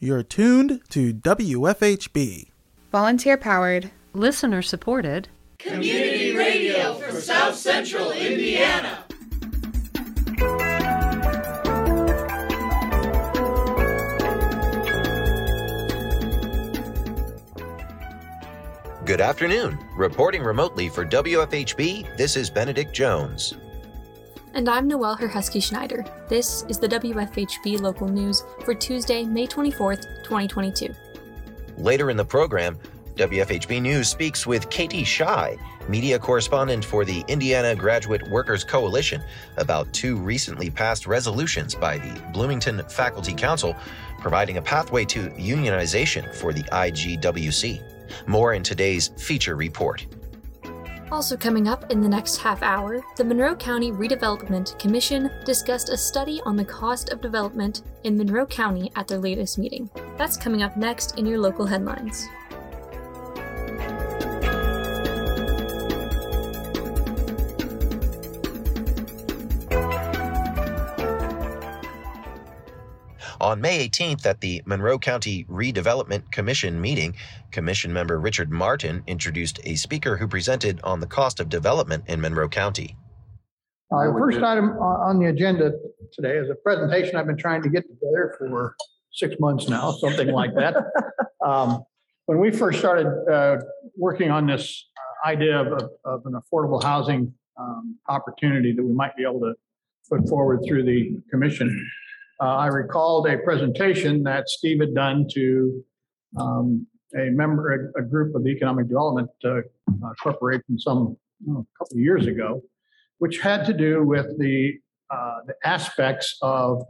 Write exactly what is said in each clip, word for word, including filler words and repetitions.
You're tuned to W F H B. Volunteer-powered, listener-supported, community radio for South Central Indiana. Good afternoon. Reporting remotely for W F H B, this is Benedict Jones. And I'm Noelle Herhusky Schneider. This is the W F H B local news for Tuesday, May twenty-fourth, twenty twenty-two. Later in the program, W F H B News speaks with Katie Shai, media correspondent for the Indiana Graduate Workers' Coalition, about two recently passed resolutions by the Bloomington Faculty Council providing a pathway to unionization for the I G W C. More in today's feature report. Also coming up in the next half hour, the Monroe County Redevelopment Commission discussed a study on the cost of development in Monroe County at their latest meeting. That's coming up next in your local headlines. On May eighteenth, at the Monroe County Redevelopment Commission meeting, Commission member Richard Martin introduced a speaker who presented on the cost of development in Monroe County. Uh, the first item on the agenda today is a presentation I've been trying to get together for six months now, something like that. Um, when we first started uh, working on this idea of, of an affordable housing um, opportunity that we might be able to put forward through the commission, Uh, I recalled a presentation that Steve had done to um, a member, a, a group of the Economic Development uh, uh, Corporation some you know, a couple of years ago, which had to do with the, uh, the aspects of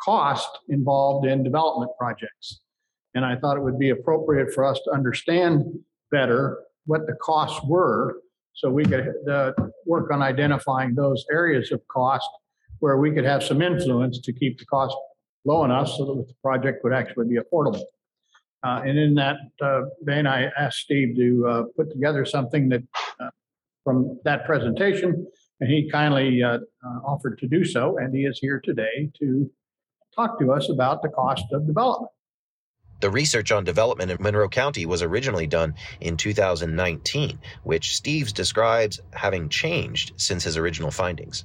cost involved in development projects. And I thought it would be appropriate for us to understand better what the costs were so we could uh, work on identifying those areas of cost where we could have some influence to keep the cost low enough so that the project would actually be affordable. Uh, and in that uh, vein, I asked Steve to uh, put together something that uh, from that presentation, and he kindly uh, uh, offered to do so, and he is here today to talk to us about the cost of development. The research on development in Monroe County was originally done in two thousand nineteen, which Steve describes having changed since his original findings.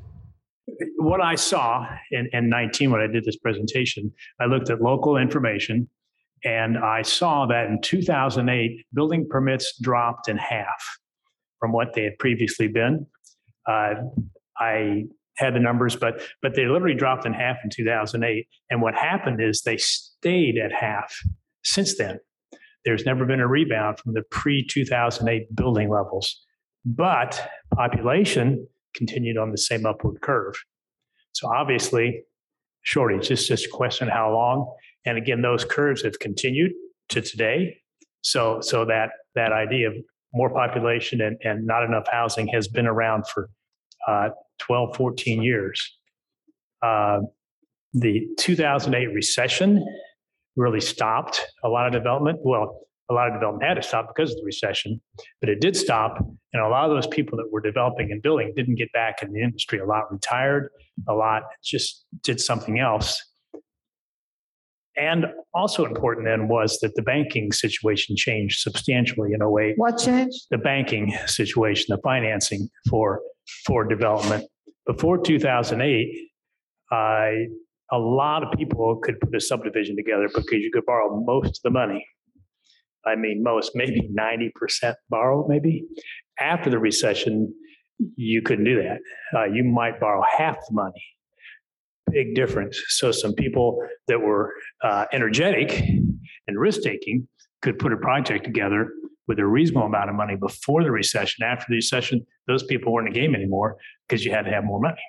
What I saw in, in nineteen, when I did this presentation, I looked at local information, and I saw that in two thousand eight, building permits dropped in half from what they had previously been. Uh, I had the numbers, but but they literally dropped in half in two thousand eight. And what happened is they stayed at half since then. There's never been a rebound from the pre-two thousand eight building levels, but population continued on the same upward curve. So obviously, shortage, it's just a question of how long. And again, those curves have continued to today. So so that that idea of more population and, and not enough housing has been around for uh, twelve, fourteen years. Uh, the two thousand eight recession really stopped a lot of development. Well, a lot of development had to stop because of the recession, but it did stop. And a lot of those people that were developing and building didn't get back in the industry. A lot retired, a lot just did something else. And also important then was that the banking situation changed substantially in a way. What changed? The banking situation, the financing for, for development. Before two thousand eight, uh, a lot of people could put a subdivision together because you could borrow most of the money. I mean, most, maybe ninety percent borrow, maybe. After the recession, you couldn't do that. Uh, you might borrow half the money. Big difference. So some people that were uh, energetic and risk-taking could put a project together with a reasonable amount of money before the recession. After the recession, those people weren't in the game anymore because you had to have more money.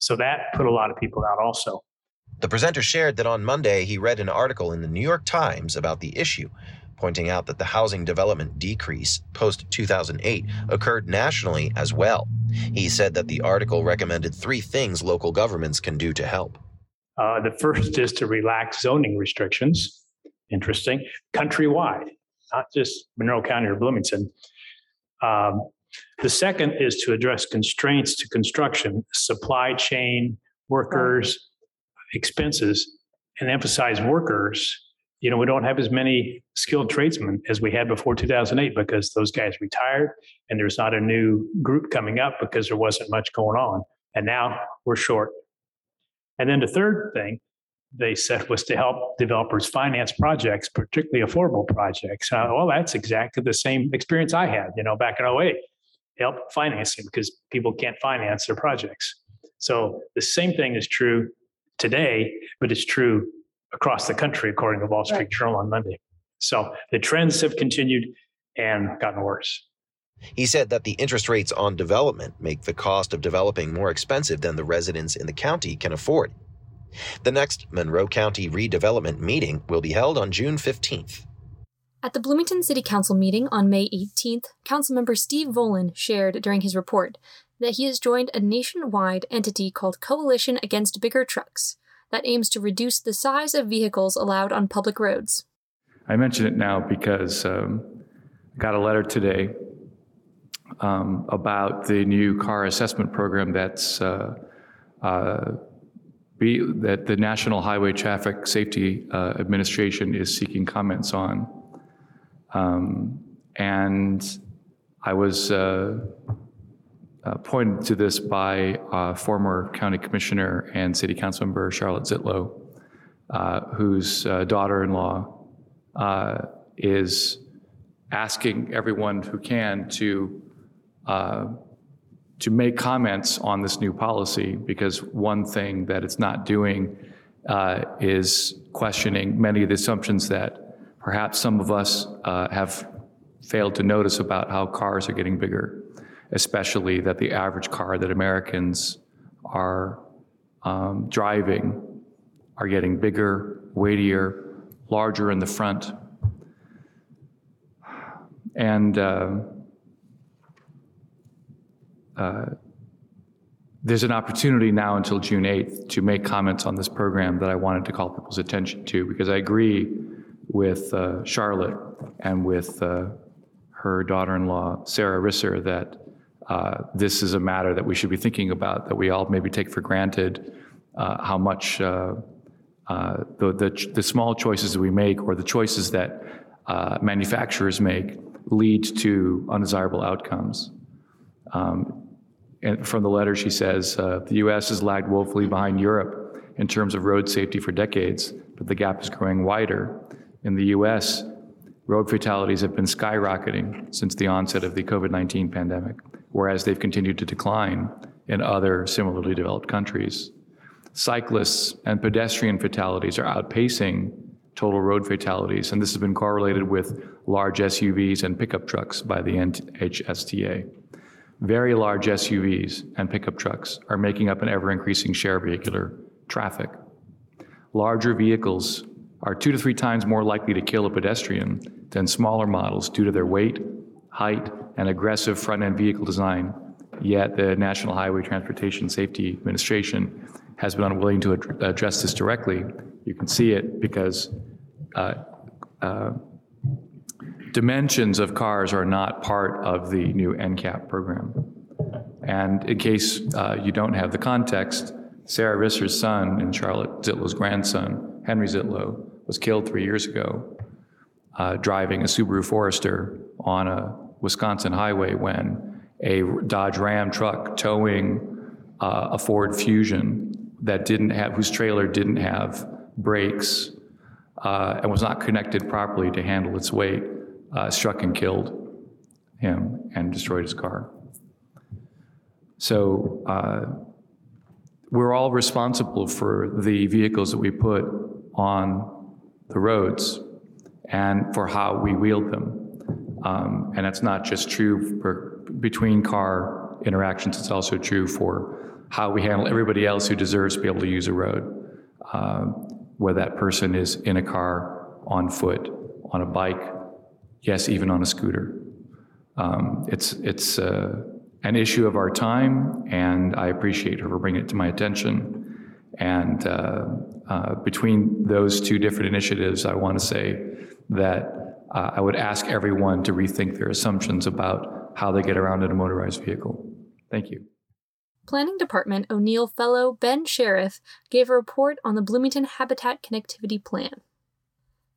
So that put a lot of people out also. The presenter shared that on Monday, he read an article in the New York Times about the issue, pointing out that the housing development decrease post-two thousand eight occurred nationally as well. He said that the article recommended three things local governments can do to help. Uh, the first is to relax zoning restrictions. Interesting. Countrywide, not just Monroe County or Bloomington. Um, the second is to address constraints to construction, supply chain, workers, expenses, and emphasize workers you know, we don't have as many skilled tradesmen as we had before two thousand eight because those guys retired and there's not a new group coming up because there wasn't much going on. And now we're short. And then the third thing they said was to help developers finance projects, particularly affordable projects. Uh, well, that's exactly the same experience I had, you know, back in oh eight, help financing because people can't finance their projects. So the same thing is true today, but it's true across the country, according to Wall Street right. Journal on Monday. So the trends have continued and gotten worse. He said that the interest rates on development make the cost of developing more expensive than the residents in the county can afford. The next Monroe County Redevelopment meeting will be held on June fifteenth. At the Bloomington City Council meeting on May eighteenth, Councilmember Steve Volan shared during his report that he has joined a nationwide entity called Coalition Against Bigger Trucks that aims to reduce the size of vehicles allowed on public roads. I mention it now because um, I got a letter today um, about the new car assessment program that's uh, uh, Be, that the National Highway Traffic Safety uh, Administration is seeking comments on. Um, and I was uh, uh, pointed to this by uh, former County Commissioner and City Council member Charlotte Zitlow, uh, whose uh, daughter-in-law uh, is asking everyone who can to uh, to make comments on this new policy, because one thing that it's not doing uh, is questioning many of the assumptions that perhaps some of us uh, have failed to notice about how cars are getting bigger, especially that the average car that Americans are um, driving are getting bigger, weightier, larger in the front. And uh, Uh, there's an opportunity now until June eighth to make comments on this program that I wanted to call people's attention to, because I agree with uh, Charlotte and with uh, her daughter-in-law, Sarah Risser, that uh, this is a matter that we should be thinking about, that we all maybe take for granted uh, how much uh, uh, the, the, the small choices that we make, or the choices that uh, manufacturers make, lead to undesirable outcomes. Um, And from the letter, she says, uh, the U S has lagged woefully behind Europe in terms of road safety for decades, but the gap is growing wider. In the U S, road fatalities have been skyrocketing since the onset of the COVID nineteen pandemic, whereas they've continued to decline in other similarly developed countries. Cyclists and pedestrian fatalities are outpacing total road fatalities, and this has been correlated with large S U Vs and pickup trucks by the N H S T A. Very large S U Vs and pickup trucks are making up an ever-increasing share of vehicular traffic. Larger vehicles are two to three times more likely to kill a pedestrian than smaller models due to their weight, height, and aggressive front-end vehicle design. Yet the National Highway Transportation Safety Administration has been unwilling to ad- address this directly. You can see it because uh, uh, dimensions of cars are not part of the new N C A P program. And in case uh, you don't have the context, Sarah Risser's son and Charlotte Zitlow's grandson, Henry Zitlow, was killed three years ago uh, driving a Subaru Forester on a Wisconsin highway when a Dodge Ram truck towing uh, a Ford Fusion that didn't have, whose trailer didn't have brakes uh, and was not connected properly to handle its weight, Uh, struck and killed him and destroyed his car. So uh, we're all responsible for the vehicles that we put on the roads and for how we wield them. Um, and that's not just true for between car interactions, it's also true for how we handle everybody else who deserves to be able to use a road, uh, whether that person is in a car, on foot, on a bike, yes, even on a scooter. Um, it's it's uh, an issue of our time, and I appreciate her for bringing it to my attention. And uh, uh, between those two different initiatives, I want to say that uh, I would ask everyone to rethink their assumptions about how they get around in a motorized vehicle. Thank you. Planning Department O'Neill Fellow Ben Sheriff gave a report on the Bloomington Habitat Connectivity Plan.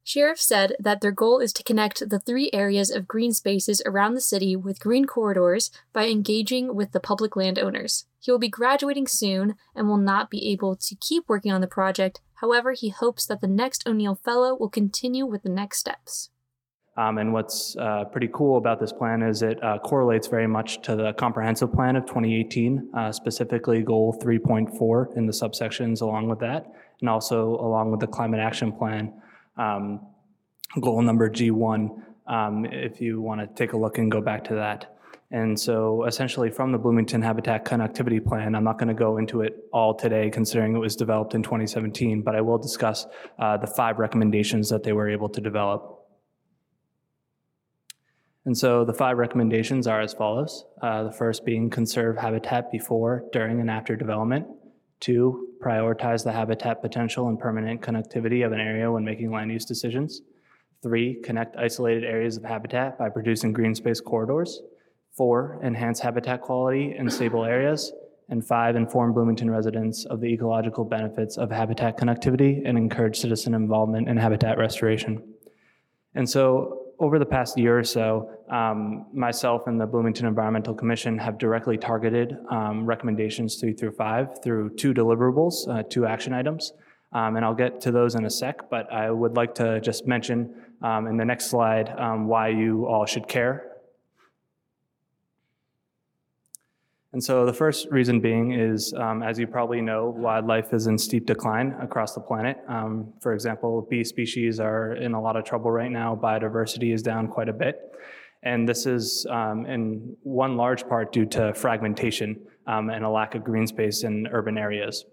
Sheriff said that their goal is to connect the three areas of green spaces around the city with green corridors by engaging with the public landowners. He will be graduating soon and will not be able to keep working on the project. However, he hopes that the next O'Neill Fellow will continue with the next steps. Um, and what's uh, pretty cool about this plan is it uh, correlates very much to the comprehensive plan of twenty eighteen, uh, specifically goal three point four in the subsections along with that, and also along with the climate action plan, um, goal number G one, um, if you want to take a look and go back to that. And so essentially from the Bloomington Habitat Connectivity Plan, I'm not going to go into it all today considering it was developed in twenty seventeen, but I will discuss uh, the five recommendations that they were able to develop. And so the five recommendations are as follows. Uh, the first being conserve habitat before, during, and after development. Two, prioritize the habitat potential and permanent connectivity of an area when making land use decisions. Three, connect isolated areas of habitat by producing green space corridors. Four, enhance habitat quality in stable areas. And five, inform Bloomington residents of the ecological benefits of habitat connectivity and encourage citizen involvement in habitat restoration. And so, over the past year or so, um, myself and the Bloomington Environmental Commission have directly targeted um, recommendations three through five through two deliverables, uh, two action items, um, and I'll get to those in a sec, but I would like to just mention um, in the next slide um, why you all should care. And so the first reason being is, um, as you probably know, wildlife is in steep decline across the planet. Um, for example, bee species are in a lot of trouble right now. Biodiversity is down quite a bit. And this is um, in one large part due to fragmentation um, and a lack of green space in urban areas.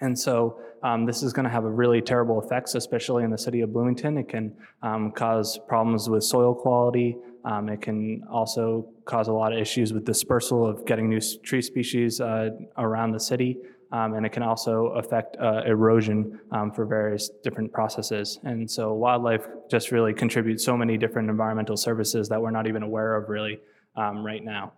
And so um, this is going to have a really terrible effects, especially in the city of Bloomington. It can um, cause problems with soil quality. Um, it can also cause a lot of issues with dispersal of getting new tree species uh, around the city, um, and it can also affect uh, erosion um, for various different processes. And so wildlife just really contributes so many different environmental services that we're not even aware of really um, right now.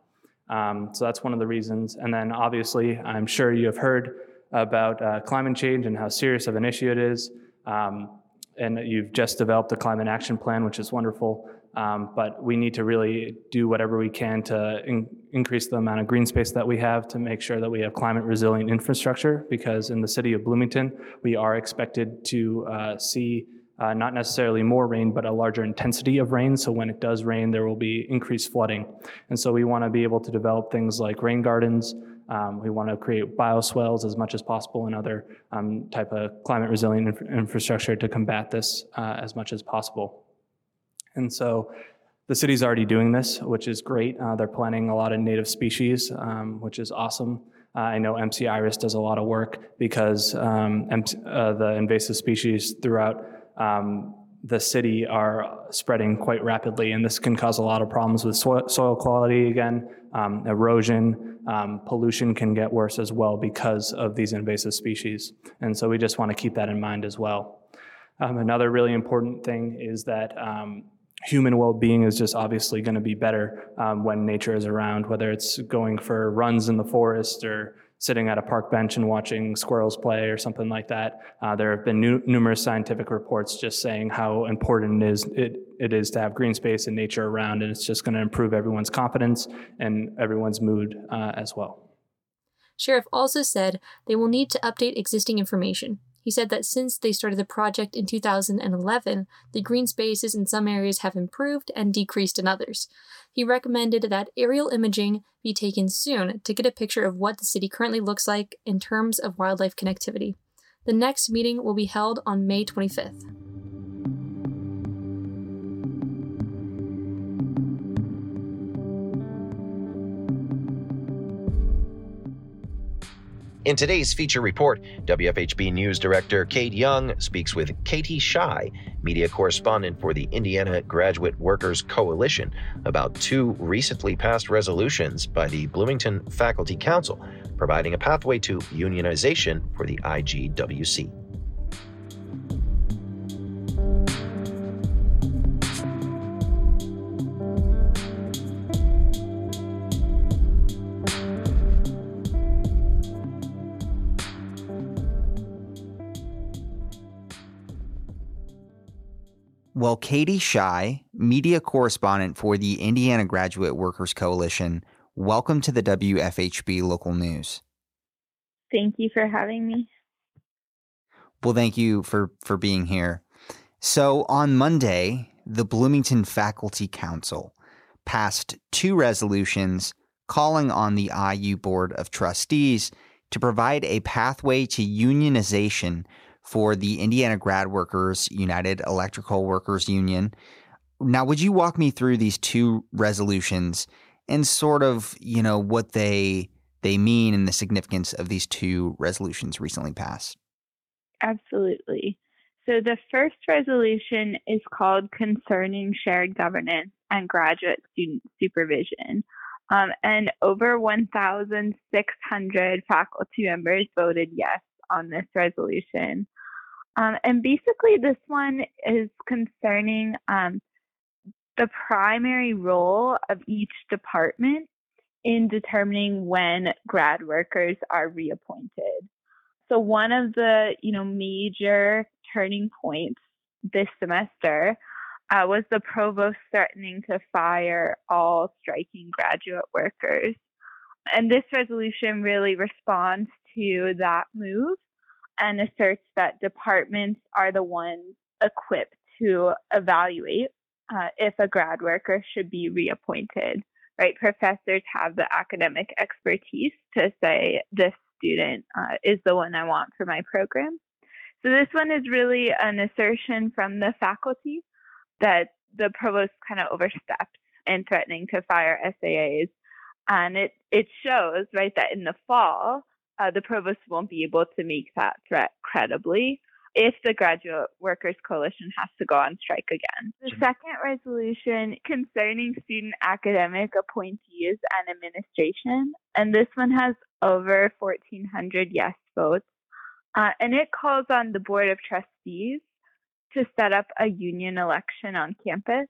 Um, so that's one of the reasons. And then obviously, I'm sure you have heard about uh, climate change and how serious of an issue it is. Um, and you've just developed a climate action plan, which is wonderful. Um, but we need to really do whatever we can to in- increase the amount of green space that we have to make sure that we have climate resilient infrastructure, because in the city of Bloomington, we are expected to uh, see uh, not necessarily more rain, but a larger intensity of rain. So when it does rain, there will be increased flooding. And so we want to be able to develop things like rain gardens. Um, we want to create bioswales as much as possible and other um, type of climate resilient inf- infrastructure to combat this uh, as much as possible. And so the city's already doing this, which is great. Uh, they're planting a lot of native species, um, which is awesome. Uh, I know M C Iris does a lot of work because um, uh, the invasive species throughout um, the city are spreading quite rapidly, and this can cause a lot of problems with so- soil quality again, um, erosion, um, pollution can get worse as well because of these invasive species. And so we just want to keep that in mind as well. Um, another really important thing is that um, human well-being is just obviously going to be better um, when nature is around, whether it's going for runs in the forest or sitting at a park bench and watching squirrels play or something like that. Uh, there have been new, numerous scientific reports just saying how important it is, it, it is to have green space and nature around, and it's just going to improve everyone's confidence and everyone's mood uh, as well. Sheriff also said they will need to update existing information. He said that since they started the project in two thousand eleven, the green spaces in some areas have improved and decreased in others. He recommended that aerial imaging be taken soon to get a picture of what the city currently looks like in terms of wildlife connectivity. The next meeting will be held on May twenty-fifth. In today's feature report, W F H B News Director Kate Young speaks with Katie Shai, media correspondent for the Indiana Graduate Workers' Coalition, about two recently passed resolutions by the Bloomington Faculty Council, providing a pathway to unionization for the I G W C. Well, Katie Shai, media correspondent for the Indiana Graduate Workers' Coalition, welcome to the W F H B Local News. Thank you for having me. Well, thank you for, for being here. So on Monday, the Bloomington Faculty Council passed two resolutions calling on the I U Board of Trustees to provide a pathway to unionization for the Indiana Grad Workers United Electrical Workers Union. Now, would you walk me through these two resolutions and sort of, you know, what they they mean and the significance of these two resolutions recently passed? Absolutely. So the first resolution is called Concerning Shared Governance and Graduate Student Supervision. Um, and over one thousand six hundred faculty members voted yes on this resolution. Um, and basically this one is concerning um, the primary role of each department in determining when grad workers are reappointed. So one of the, you know, major turning points this semester uh, was the provost threatening to fire all striking graduate workers. And this resolution really responds to that move and asserts that departments are the ones equipped to evaluate uh, if a grad worker should be reappointed, right? Professors have the academic expertise to say this student uh, is the one I want for my program. So this one is really an assertion from the faculty that the provost kind of overstepped in threatening to fire S A As. And it, it shows, right, that in the fall, uh, the provost won't be able to make that threat credibly if the Graduate Workers Coalition has to go on strike again. The second resolution concerning student academic appointees and administration, and this one has over fourteen hundred yes votes, uh, and it calls on the Board of Trustees to set up a union election on campus,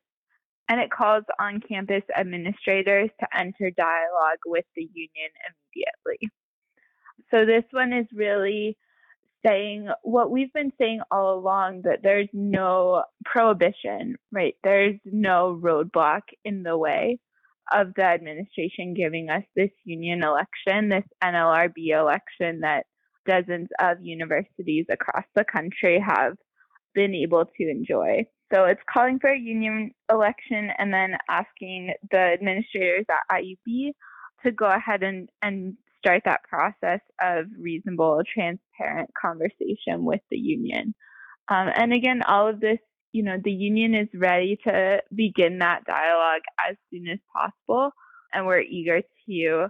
and it calls on campus administrators to enter dialogue with the union immediately. So this one is really saying what we've been saying all along, that there's no prohibition, right? There's no roadblock in the way of the administration giving us this union election, this N L R B election that dozens of universities across the country have been able to enjoy. So it's calling for a union election and then asking the administrators at I U B to go ahead and, and start that process of reasonable, transparent conversation with the union. Um, and again, all of this, you know, the union is ready to begin that dialogue as soon as possible, and we're eager to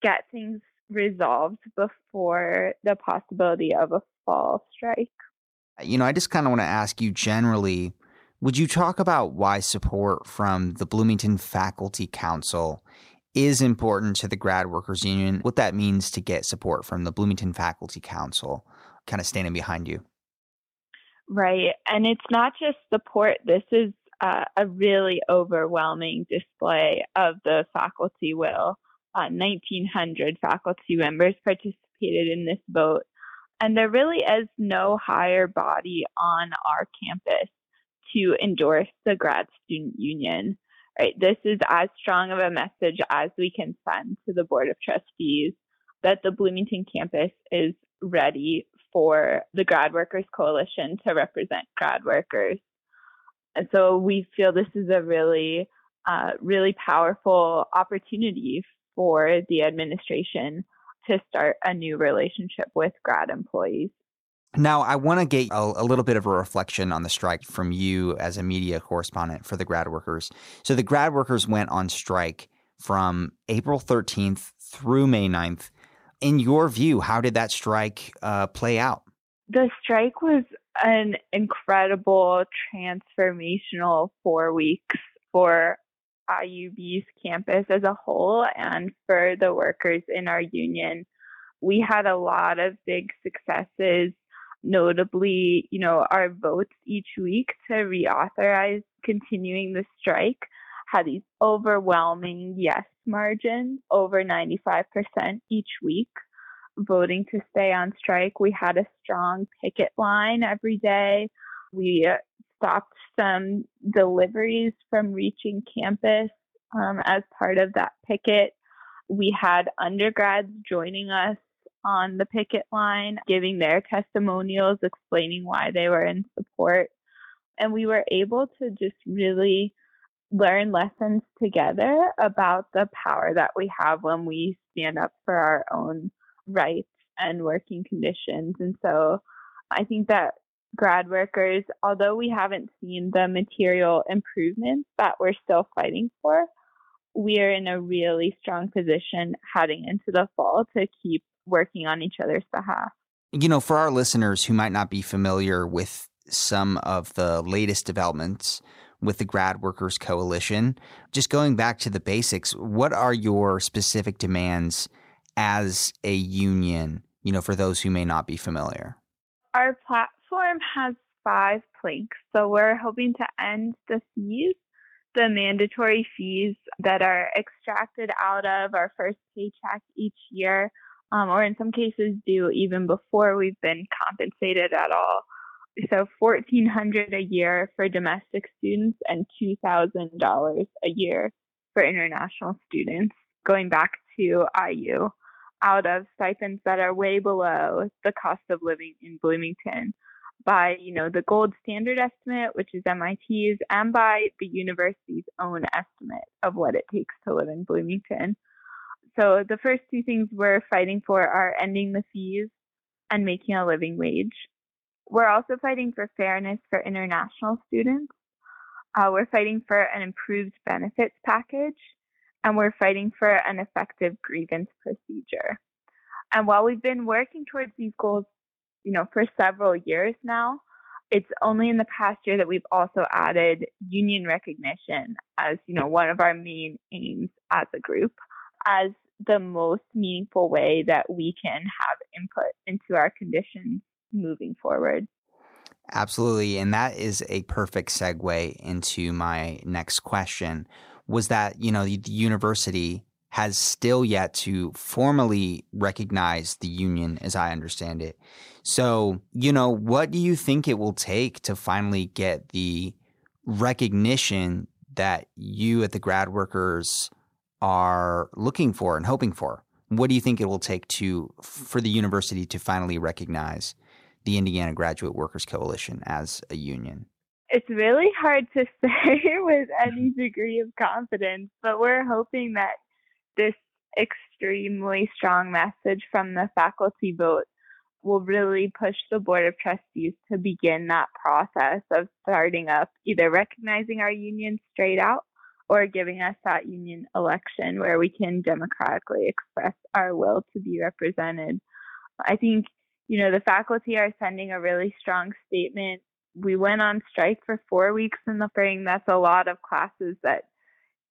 get things resolved before the possibility of a fall strike. You know, I just kind of want to ask you generally, would you talk about why support from the Bloomington Faculty Council is important to the Grad Workers Union, what that means to get support from the Bloomington Faculty Council kind of standing behind you? Right. And it's not just support. This is uh, a really overwhelming display of the faculty will. Uh, nineteen hundred faculty members participated in this vote. And there really is no higher body on our campus to endorse the Grad Student Union. Right. This is as strong of a message as we can send to the Board of Trustees that the Bloomington campus is ready for the Grad Workers Coalition to represent grad workers. And so we feel this is a really, uh, really powerful opportunity for the administration to start a new relationship with grad employees. Now, I want to get a, a little bit of a reflection on the strike from you as a media correspondent for the grad workers. So the grad workers went on strike from April thirteenth through May ninth. In your view, how did that strike uh, play out? The strike was an incredible, transformational four weeks for I U B's campus as a whole and for the workers in our union. We had a lot of big successes. Notably, you know, our votes each week to reauthorize continuing the strike had these overwhelming yes margins, over ninety-five percent each week voting to stay on strike. We had a strong picket line every day. we stopped some deliveries from reaching campus um, as part of that picket. We had undergrads joining us on the picket line, giving their testimonials, explaining why they were in support. And we were able to just really learn lessons together about the power that we have when we stand up for our own rights and working conditions. And so I think that grad workers, although we haven't seen the material improvements that we're still fighting for, we are in a really strong position heading into the fall to keep working on each other's behalf. You know, for our listeners who might not be familiar with some of the latest developments with the Grad Workers Coalition, just going back to the basics, what are your specific demands as a union, you know, for those who may not be familiar? Our platform has five planks. So we're hoping to end the fees, the mandatory fees that are extracted out of our first paycheck each year, um, or in some cases due even before we've been compensated at all. So fourteen hundred dollars a year for domestic students and two thousand dollars a year for international students, going back to I U, out of stipends that are way below the cost of living in Bloomington by, you know, the gold standard estimate, which is M I T's, and by the university's own estimate of what it takes to live in Bloomington. So the first two things we're fighting for are ending the fees and making a living wage. We're also fighting for fairness for international students. Uh, we're fighting for an improved benefits package, and we're fighting for an effective grievance procedure. And while we've been working towards these goals, you know, for several years now, it's only in the past year that we've also added union recognition as, you know, one of our main aims as a group, as the most meaningful way that we can have input into our conditions moving forward. Absolutely. And that is a perfect segue into my next question, was that, you know, the university has still yet to formally recognize the union, as I understand it. So, you know, what do you think it will take to finally get the recognition that you at the grad workers are looking for and hoping for? What do you think it will take to for the university to finally recognize the Indiana Graduate Workers Coalition as a union? It's really hard to say with any degree of confidence, but we're hoping that this extremely strong message from the faculty vote will really push the Board of Trustees to begin that process of starting up, either recognizing our union straight out or giving us that union election where we can democratically express our will to be represented. I think You know, the faculty are sending a really strong statement. We went on strike for four weeks in the spring. That's a lot of classes that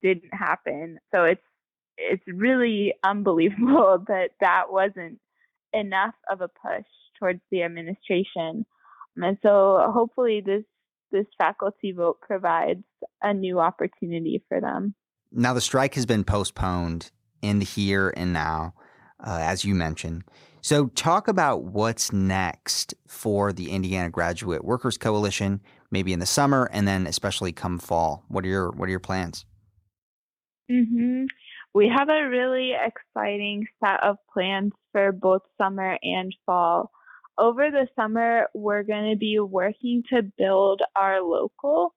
didn't happen. So it's it's really unbelievable that that wasn't enough of a push towards the administration. And so hopefully this this faculty vote provides a new opportunity for them. Now, the strike has been postponed in the here and now, uh, as you mentioned. So talk about what's next for the Indiana Graduate Workers Coalition, maybe in the summer and then especially come fall. What are your what are your plans? Mm-hmm. We have a really exciting set of plans for both summer and fall. Over the summer, we're going to be working to build our local,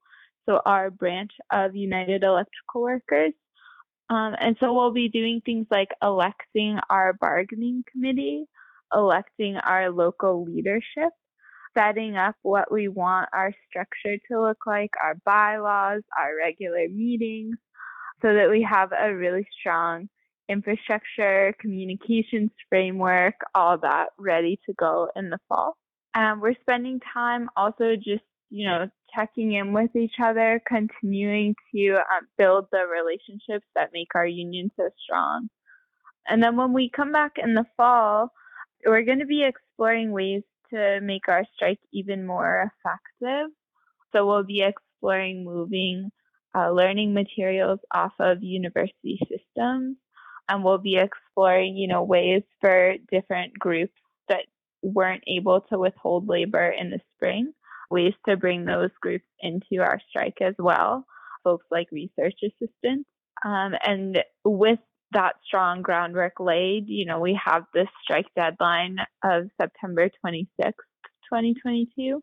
so our branch of United Electrical Workers. Um, and so we'll be doing things like electing our bargaining committee, electing our local leadership, setting up what we want our structure to look like, our bylaws, our regular meetings, so that we have a really strong infrastructure, communications framework, all that ready to go in the fall. And we're spending time also just you know, checking in with each other, continuing to uh, build the relationships that make our union so strong. And then when we come back in the fall, we're going to be exploring ways to make our strike even more effective. So we'll be exploring moving uh, learning materials off of university systems, and we'll be exploring, you know, ways for different groups that weren't able to withhold labor in the spring ways to bring those groups into our strike as well, folks like research assistants. Um, and with that strong groundwork laid, you know, we have this strike deadline of September twenty-sixth, twenty twenty-two.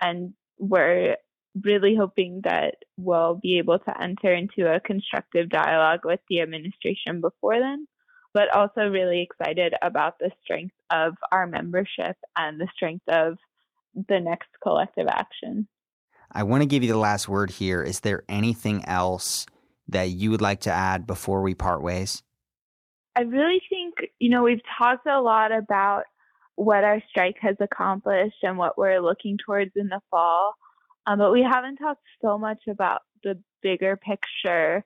And we're really hoping that we'll be able to enter into a constructive dialogue with the administration before then, but also really excited about the strength of our membership and the strength of the next collective action. I want to give you the last word here. Is there anything else that you would like to add before we part ways? I really think, you know, we've talked a lot about what our strike has accomplished and what we're looking towards in the fall. Um, but we haven't talked so much about the bigger picture,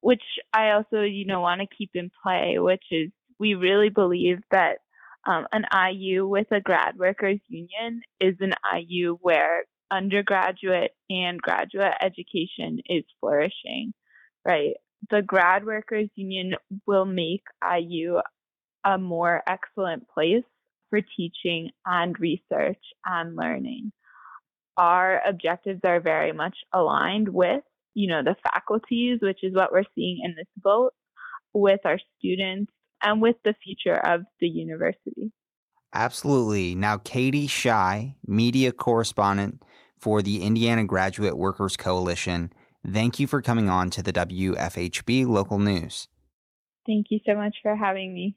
which I also, you know, want to keep in play, which is we really believe that um, an I U with a grad workers union is an I U where undergraduate and graduate education is flourishing, right? The grad workers union will make I U a more excellent place for teaching and research and learning. Our objectives are very much aligned with, you know, the faculties, which is what we're seeing in this vote, with our students, and with the future of the university. Absolutely. Now, Katie Shai, media correspondent for the Indiana Graduate Workers' Coalition, thank you for coming on to the W F H B Local News. Thank you so much for having me.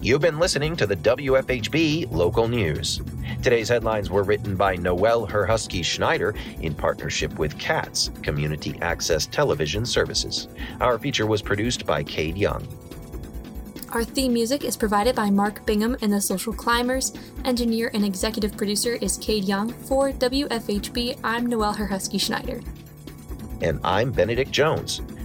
You've been listening to the W F H B Local News. Today's headlines were written by Noelle Herhusky Schneider in partnership with C A T S, Community Access Television Services. Our feature was produced by Kate Young. Our theme music is provided by Mark Bingham and the Social Climbers. Engineer and executive producer is Kate Young. For W F H B, I'm Noelle Herhusky Schneider. And I'm Benedict Jones.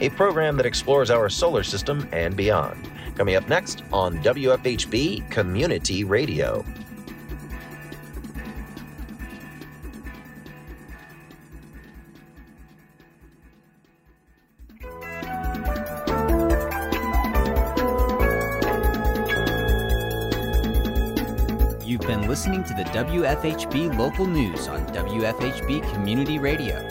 a program that explores our solar system and beyond. Coming up next on W F H B Community Radio. You've been listening to the W F H B Local News on W F H B Community Radio.